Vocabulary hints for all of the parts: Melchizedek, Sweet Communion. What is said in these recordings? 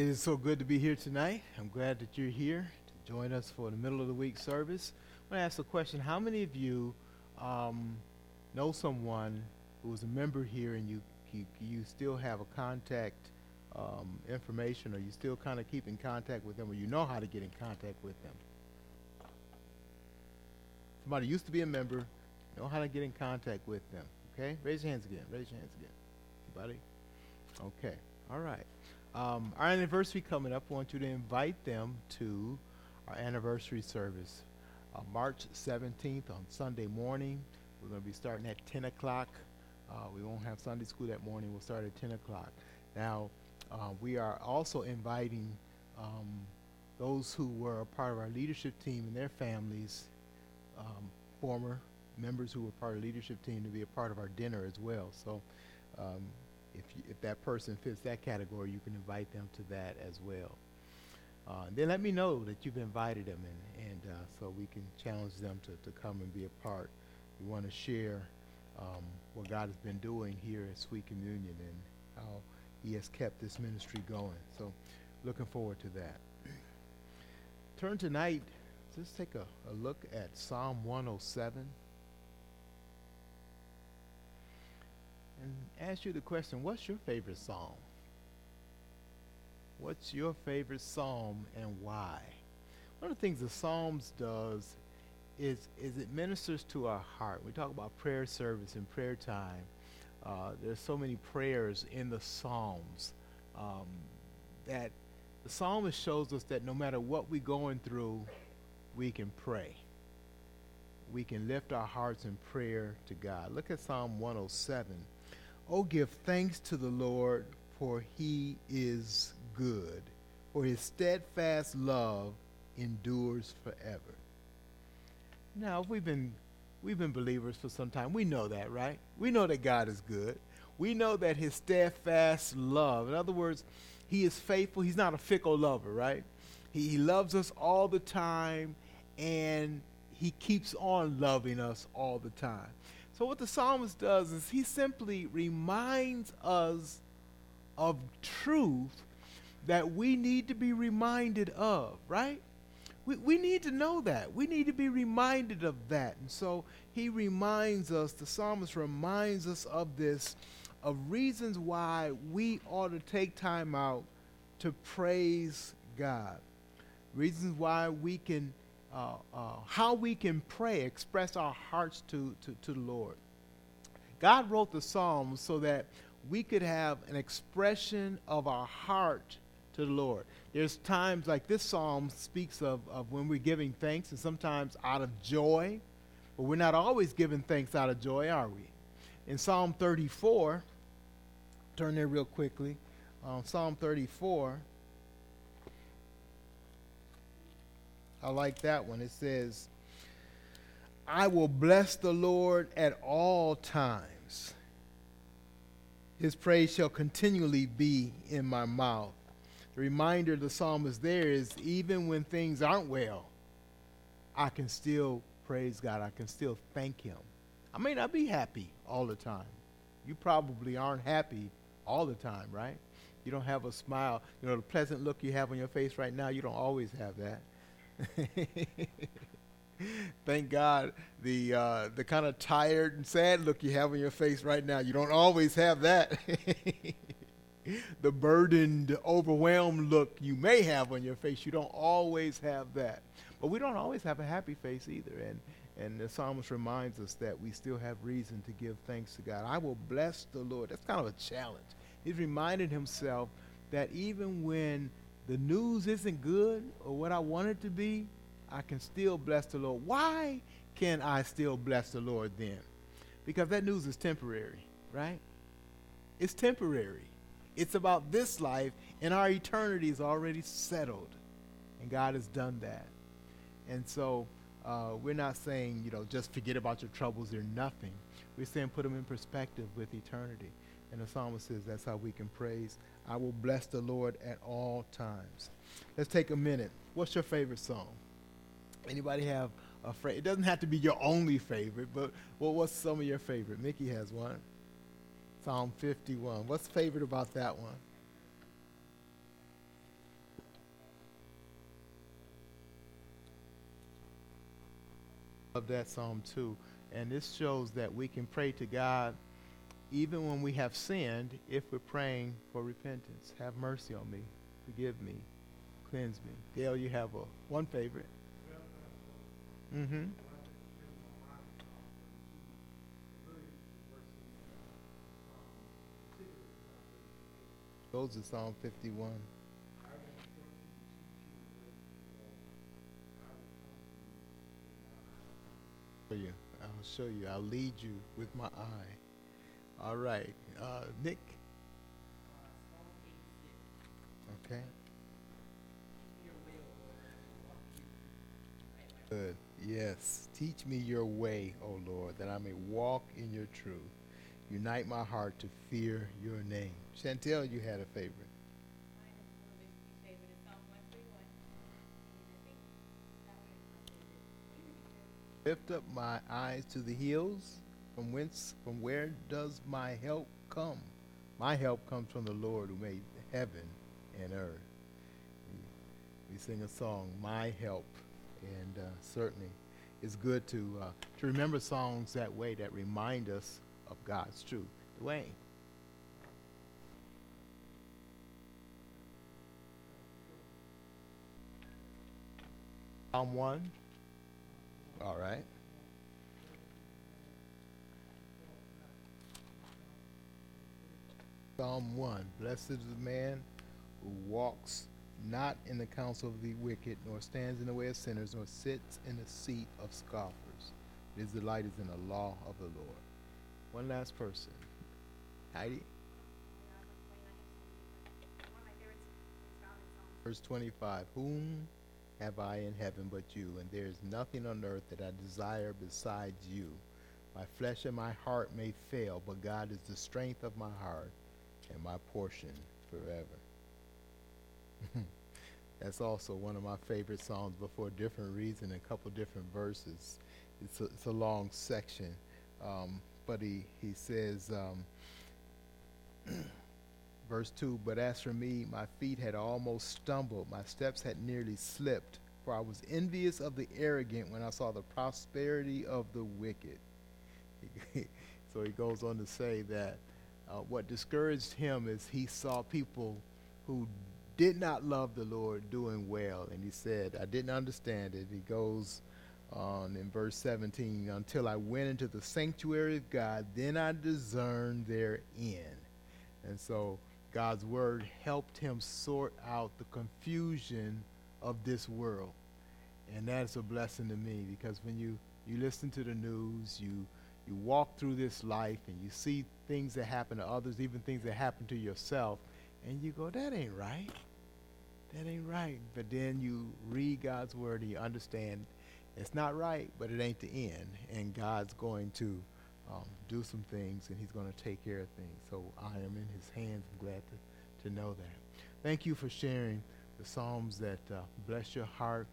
It is so good to be here tonight. I'm glad that you're here to join us for the middle of the week service. I'm going to ask a question. How many of you know someone who was a member here and you still have a contact information, or you still kind of keep in contact with them, or you know how to get in contact with them? Somebody used to be a member, know how to get in contact with them. Okay? Raise your hands again. Anybody? Okay. All right. Our anniversary coming up, I want you to invite them to our anniversary service. March 17th on Sunday morning. We're going to be starting at 10 o'clock. We won't have Sunday school that morning. We'll start at 10 o'clock. Now, we are also inviting those who were a part of our leadership team and their families, former members who were part of the leadership team, to be a part of our dinner as well. So if that person fits that category, you can invite them to that as well. Then let me know that you've invited them, and so we can challenge them to come and be a part. We want to share what God has been doing here at Sweet Communion and how he has kept this ministry going. So looking forward to that. Turn tonight, let's take a look at Psalm 107. And ask you the question, what's your favorite psalm? What's your favorite psalm and why? One of the things the Psalms does is it ministers to our heart. We talk about prayer service and prayer time. There's so many prayers in the Psalms that the psalmist shows us that no matter what we're going through, we can pray. We can lift our hearts in prayer to God. Look at Psalm 107. Oh, give thanks to the Lord, for he is good, for his steadfast love endures forever. Now, we've been believers for some time. We know that, right? We know that God is good. We know that his steadfast love, in other words, he is faithful. He's not a fickle lover, right? He loves us all the time, and he keeps on loving us all the time. So what the psalmist does is he simply reminds us of truth that we need to be reminded of, right? We need to know that. We need to be reminded of that. And so he reminds us, the psalmist reminds us of this, of reasons why we ought to take time out to praise God. Reasons why we can, how we can pray, express our hearts to the Lord. God wrote the Psalms so that we could have an expression of our heart to the Lord. There's times like this psalm speaks of when we're giving thanks, and sometimes out of joy, but we're not always giving thanks out of joy, are we? In Psalm 34, turn there real quickly, Psalm 34, I like that one. It says, I will bless the Lord at all times. His praise shall continually be in my mouth. The reminder the psalmist there is, even when things aren't well, I can still praise God. I can still thank him. I may not be happy all the time. You probably aren't happy all the time, right? You don't have a smile. You know, the pleasant look you have on your face right now, you don't always have that. Thank God, the kind of tired and sad look you have on your face right now, you don't always have that. The burdened, overwhelmed look you may have on your face, you don't always have that. But we don't always have a happy face either. And the psalmist reminds us that we still have reason to give thanks to God. I will bless the Lord. That's kind of a challenge. He's reminded himself that even when the news isn't good or what I want it to be, I can still bless the Lord. Why can I still bless the Lord then? Because that news is temporary, right? It's temporary. It's about this life, and our eternity is already settled. And God has done that. And so we're not saying, just forget about your troubles, they're nothing. We're saying put them in perspective with eternity. And the psalmist says that's how we can praise. I will bless the Lord at all times. Let's take a minute. What's your favorite song? Anybody have a favorite? It doesn't have to be your only favorite, but what's some of your favorite? Mickey has one. Psalm 51. What's favorite about that one? love that psalm too. And this shows that we can pray to God even when we have sinned, if we're praying for repentance. Have mercy on me, forgive me, cleanse me. Dale, you have one favorite. Mm-hmm. Goes to Psalm 51. I'll show you. I'll lead you with my eye. All right. Nick? Okay. Good. Yes. Teach me your way, O Lord, that I may walk in your truth. Unite my heart to fear your name. Chantel, you had a favorite. Mine is a little bit favorite. It's Psalm 131. Lift up my eyes to the hills, from where does my help come? My help comes from the Lord who made heaven and earth. We sing a song, My Help, and certainly it's good to remember songs that way that remind us of God's truth. Dwayne. Psalm 1. All right. Psalm 1. Blessed is the man who walks not in the counsel of the wicked, nor stands in the way of sinners, nor sits in the seat of scoffers. His delight is in the law of the Lord. One last person. Heidi? Verse 25. Whom have I in heaven but you, and there is nothing on earth that I desire besides you. My flesh and my heart may fail, but God is the strength of my heart and my portion forever. That's also one of my favorite songs, but for a different reason, a couple different verses. It's a long section. But he says, verse 2, but as for me, my feet had almost stumbled. My steps had nearly slipped, for I was envious of the arrogant when I saw the prosperity of the wicked. So he goes on to say that what discouraged him is he saw people who did not love the Lord doing well. And he said, I didn't understand it. He goes on in verse 17, until I went into the sanctuary of God, then I discerned their end. And so God's word helped him sort out the confusion of this world. And that's a blessing to me, because when you listen to the news, you walk through this life and you see things that happen to others, even things that happen to yourself, and you go, that ain't right. That ain't right. But then you read God's word and you understand it's not right, but it ain't the end. And God's going to do some things, and he's going to take care of things. So I am in his hands. I'm glad to know that. Thank you for sharing the psalms that bless your heart.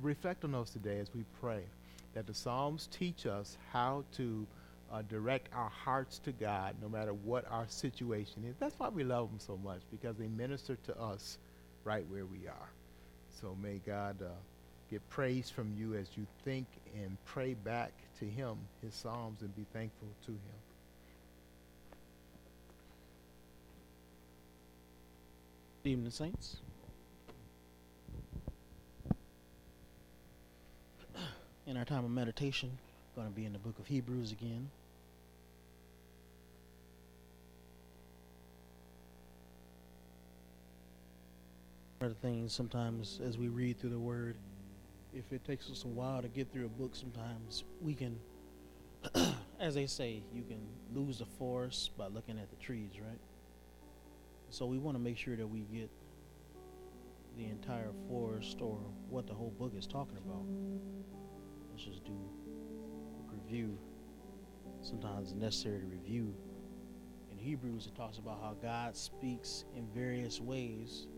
Reflect on those today as we pray, that the psalms teach us how to direct our hearts to God no matter what our situation is. That's why we love them so much, because they minister to us right where we are. So may God get praise from you as you think and pray back to him his psalms and be thankful to him. Good evening, saints. In our time of meditation, we're going to be in the book of Hebrews again. One of the things sometimes as we read through the word, if it takes us a while to get through a book, sometimes we can, as they say, you can lose the forest by looking at the trees, right? So we want to make sure that we get the entire forest or what the whole book is talking about. Let's just do a review. Sometimes it's necessary to review. In Hebrews, it talks about how God speaks in various ways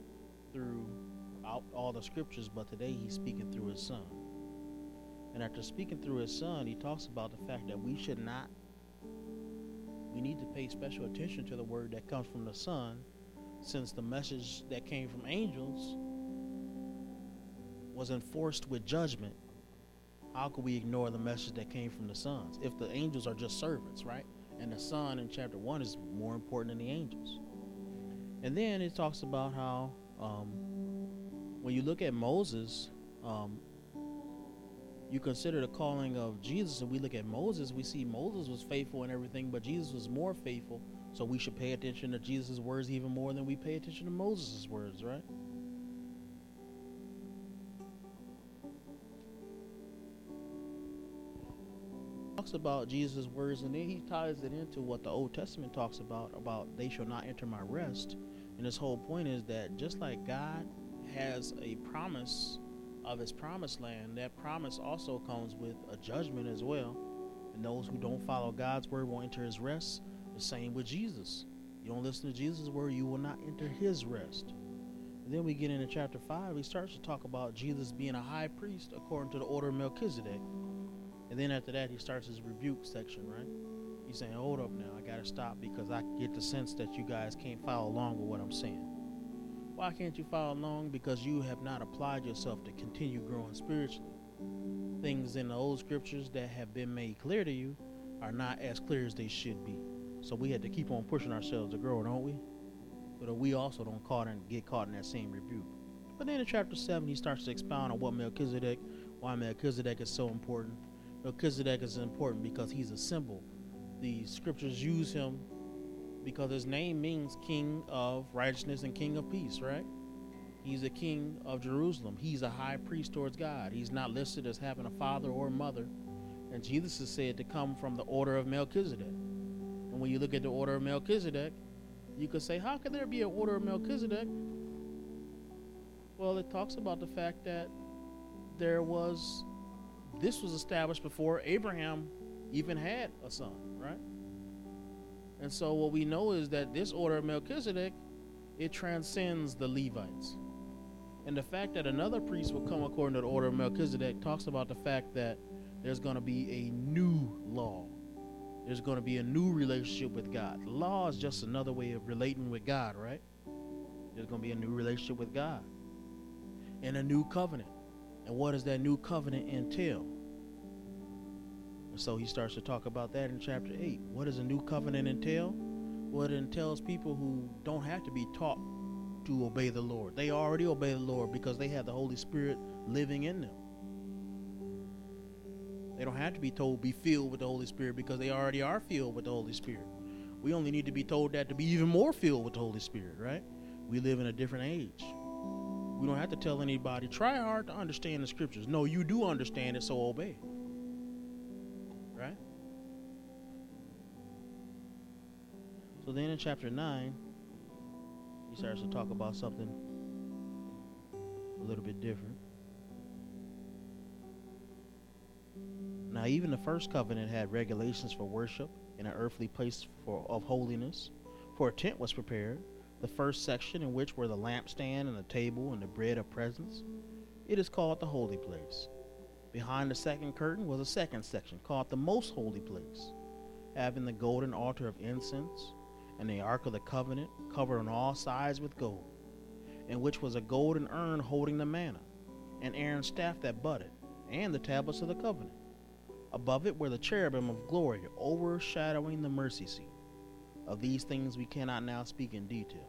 through all the scriptures, but today he's speaking through his son. And after speaking through his son, he talks about the fact that we need to pay special attention to the word that comes from the son, since the message that came from angels was enforced with judgment. how could we ignore the message that came from the sons? If the angels are just servants, right? And the son in chapter 1 is more important than the angels. And then it talks about how when you look at Moses, you consider the calling of Jesus, and we look at Moses, we see Moses was faithful in everything, but Jesus was more faithful. So we should pay attention to Jesus' words even more than we pay attention to Moses' words, right? Talks about Jesus' words, and then he ties it into what the Old Testament talks about they shall not enter my rest. And his whole point is that just like God has a promise of his promised land, that promise also comes with a judgment as well. And those who don't follow God's word won't enter his rest. The same with Jesus. You don't listen to Jesus' word, you will not enter his rest. And then we get into chapter 5. He starts to talk about Jesus being a high priest according to the order of Melchizedek. And then after that, he starts his rebuke section, right? He's saying, hold up now, I gotta stop because I get the sense that you guys can't follow along with what I'm saying. Why can't you follow along? Because you have not applied yourself to continue growing spiritually. Things in the old scriptures that have been made clear to you are not as clear as they should be. So we had to keep on pushing ourselves to grow, don't we? But we also don't get caught in that same rebuke. But then in chapter 7, he starts to expound on what Melchizedek, why Melchizedek is so important. Melchizedek is important because he's a symbol. The scriptures use him because his name means King of Righteousness and King of Peace, right? He's a king of Jerusalem. He's a high priest towards God. He's not listed as having a father or a mother. And Jesus is said to come from the order of Melchizedek. And when you look at the order of Melchizedek, you could say, how could there be an order of Melchizedek? Well, it talks about the fact that this was established before Abraham even had a son, right? And so what we know is that this order of Melchizedek, it transcends the Levites. And the fact that another priest will come according to the order of Melchizedek talks about the fact that there's going to be a new law. There's going to be a new relationship with God. Law is just another way of relating with God, right? There's going to be a new relationship with God and a new covenant. And what does that new covenant entail? And so he starts to talk about that in chapter 8. What does a new covenant entail? Well, it entails people who don't have to be taught to obey the Lord. They already obey the Lord because they have the Holy Spirit living in them. They don't have to be told be filled with the Holy Spirit because they already are filled with the Holy Spirit. We only need to be told that to be even more filled with the Holy Spirit, right? We live in a different age. We don't have to tell anybody, try hard to understand the scriptures. No, you do understand it, so obey. Right? So then in chapter 9, he starts to talk about something a little bit different. Now, even the first covenant had regulations for worship in an earthly place of holiness, for a tent was prepared. The first section in which were the lampstand and the table and the bread of presence. It is called the holy place. Behind the second curtain was a second section called the most holy place, having the golden altar of incense and the ark of the covenant covered on all sides with gold, in which was a golden urn holding the manna, and Aaron's staff that budded, and the tablets of the covenant. Above it were the cherubim of glory overshadowing the mercy seat. Of these things we cannot now speak in detail.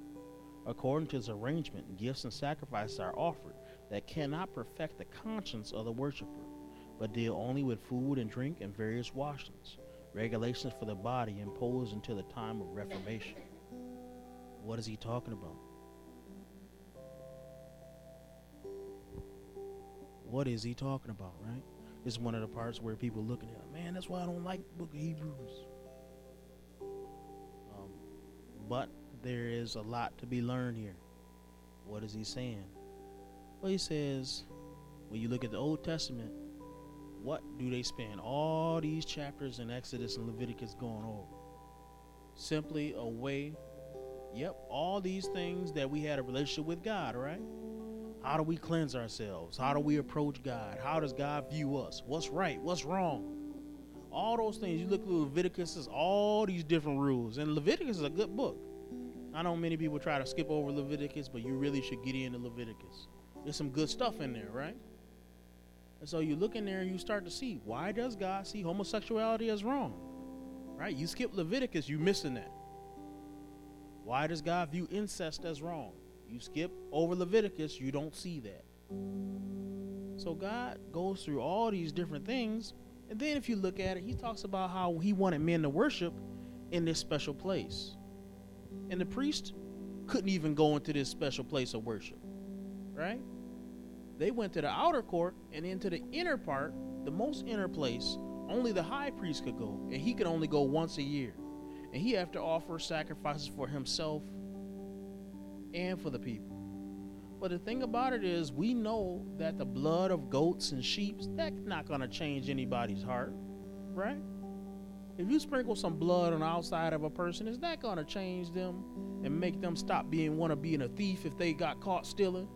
According to his arrangement, gifts and sacrifices are offered that cannot perfect the conscience of the worshiper, but deal only with food and drink and various washings, regulations for the body imposed until the time of Reformation. What is he talking about? What is he talking about, right? It's one of the parts where people look at it, man, that's why I don't like the book of Hebrews. But there is a lot to be learned here. What is he saying? Well, he says, when you look at the Old Testament, what do they spend all these chapters in Exodus and Leviticus going over? Simply a way, yep, all these things that we had a relationship with God, right? How do we cleanse ourselves? How do we approach God? How does God view us? What's right? What's wrong? All those things. You look at Leviticus, is all these different rules. And Leviticus is a good book. I know many people try to skip over Leviticus, but you really should get into Leviticus. There's some good stuff in there, right? And so you look in there and you start to see, why does God see homosexuality as wrong? Right? You skip Leviticus, you're missing that. Why does God view incest as wrong? You skip over Leviticus, you don't see that. So God goes through all these different things. And then if you look at it, he talks about how he wanted men to worship in this special place. And the priest couldn't even go into this special place of worship, right? They went to the outer court and into the inner part, the most inner place, only the high priest could go. And he could only go once a year. And he had to offer sacrifices for himself and for the people. But the thing about it is, we know that the blood of goats and sheep, that's not going to change anybody's heart, right? If you sprinkle some blood on the outside of a person, is that going to change them and make them stop being a thief if they got caught stealing?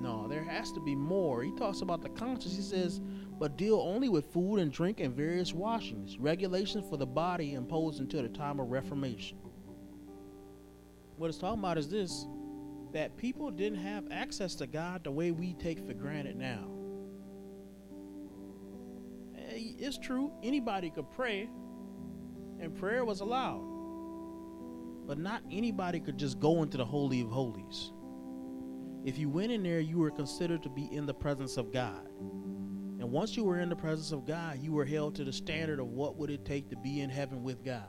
No, there has to be more. He talks about the conscience. He says, but deal only with food and drink and various washings, regulations for the body imposed until the time of Reformation. What it's talking about is this, that people didn't have access to God the way we take for granted now. It's true, anybody could pray, and prayer was allowed. But not anybody could just go into the Holy of Holies. If you went in there, you were considered to be in the presence of God. And once you were in the presence of God, you were held to the standard of what would it take to be in heaven with God.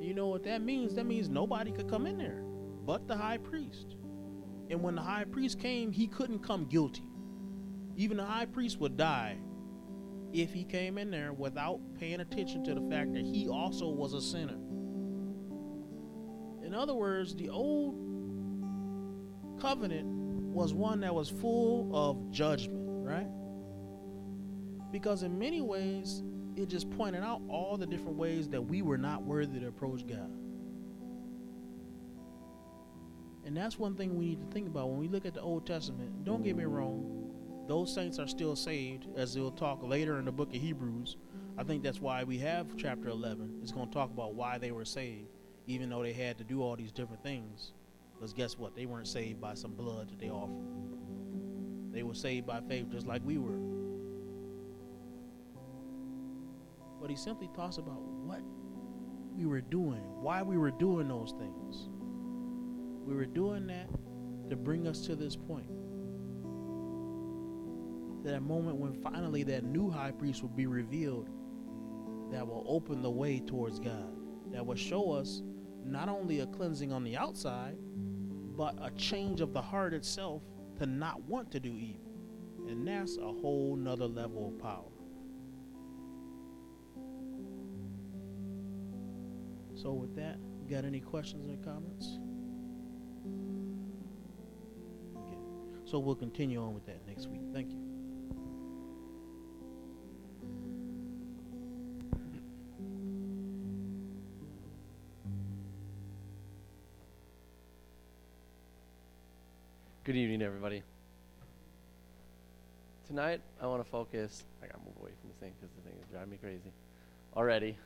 You know what that means? That means nobody could come in there but the high priest. And when the high priest came, he couldn't come guilty. Even the high priest would die if he came in there without paying attention to the fact that he also was a sinner. In other words, the old covenant was one that was full of judgment, right? Because in many ways, it just pointed out all the different ways that we were not worthy to approach God. And that's one thing we need to think about when we look at the Old Testament. Don't get me wrong. Those saints are still saved, as they'll talk later in the book of Hebrews. I think that's why we have chapter 11. It's going to talk about why they were saved, even though they had to do all these different things. Because guess what? They weren't saved by some blood that they offered. They were saved by faith, just like we were. But he simply talks about what we were doing, why we were doing those things. We were doing that to bring us to this point. That moment when finally that new high priest will be revealed, that will open the way towards God, that will show us not only a cleansing on the outside, but a change of the heart itself to not want to do evil. And that's a whole nother level of power. So with that, you got any questions or comments? Okay. So we'll continue on with that next week. Thank you. Good evening, everybody. Tonight, I want to focus. I got to move away from the thing because the thing is driving me crazy already.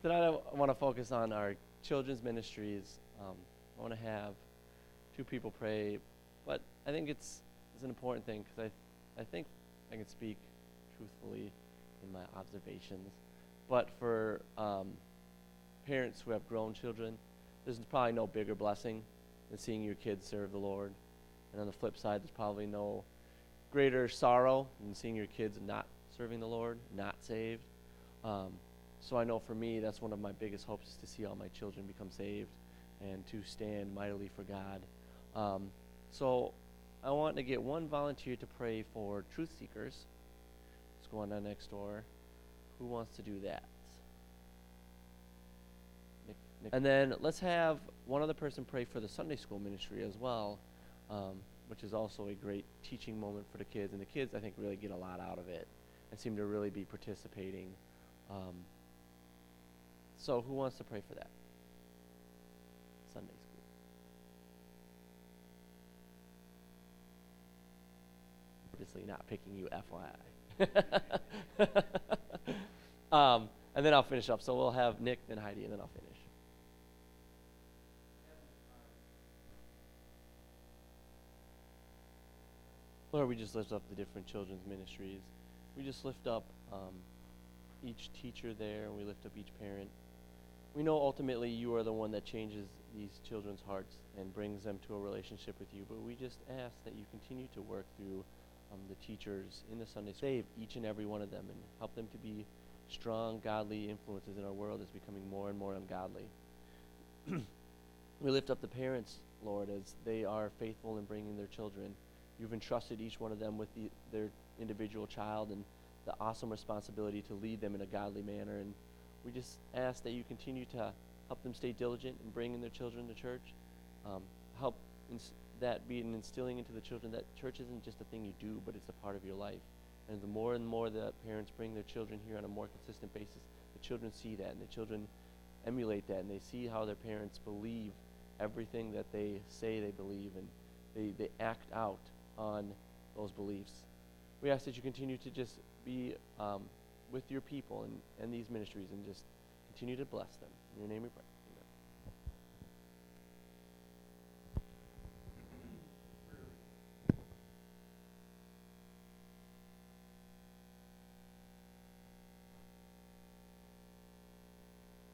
Tonight, I want to focus on our children's ministries. I want to have two people pray, but I think it's an important thing because I think I can speak truthfully in my observations. But for parents who have grown children, there's probably no bigger blessing and seeing your kids serve the Lord. And on the flip side, there's probably no greater sorrow than seeing your kids not serving the Lord, not saved. So I know for me, that's one of my biggest hopes is to see all my children become saved and to stand mightily for God. So I want to get one volunteer to pray for truth seekers. Let's go on down next door. Who wants to do that? And then let's have one other person pray for the Sunday school ministry as well, which is also a great teaching moment for the kids. And the kids, I think, really get a lot out of it and seem to really be participating. So who wants to pray for that? Sunday school. Obviously not picking you, FYI. And then I'll finish up. So we'll have Nick, then Heidi, and then I'll finish. Lord, we just lift up the different children's ministries. We just lift up each teacher there, and we lift up each parent. We know ultimately you are the one that changes these children's hearts and brings them to a relationship with you, but we just ask that you continue to work through the teachers in the Sunday school. Save each and every one of them and help them to be strong, godly influences in our world that's becoming more and more ungodly. We lift up the parents, Lord, as they are faithful in bringing their children. You've entrusted each one of them with their individual child and the awesome responsibility to lead them in a godly manner. And we just ask that you continue to help them stay diligent in bringing their children to church. Help that be an instilling into the children that church isn't just a thing you do, but it's a part of your life. And more the parents bring their children here on a more consistent basis, the children see that, and the children emulate that, and they see how their parents believe everything that they say they believe, and they act out on those beliefs. We ask that you continue to just be with your people and these ministries and just continue to bless them. In your name we pray.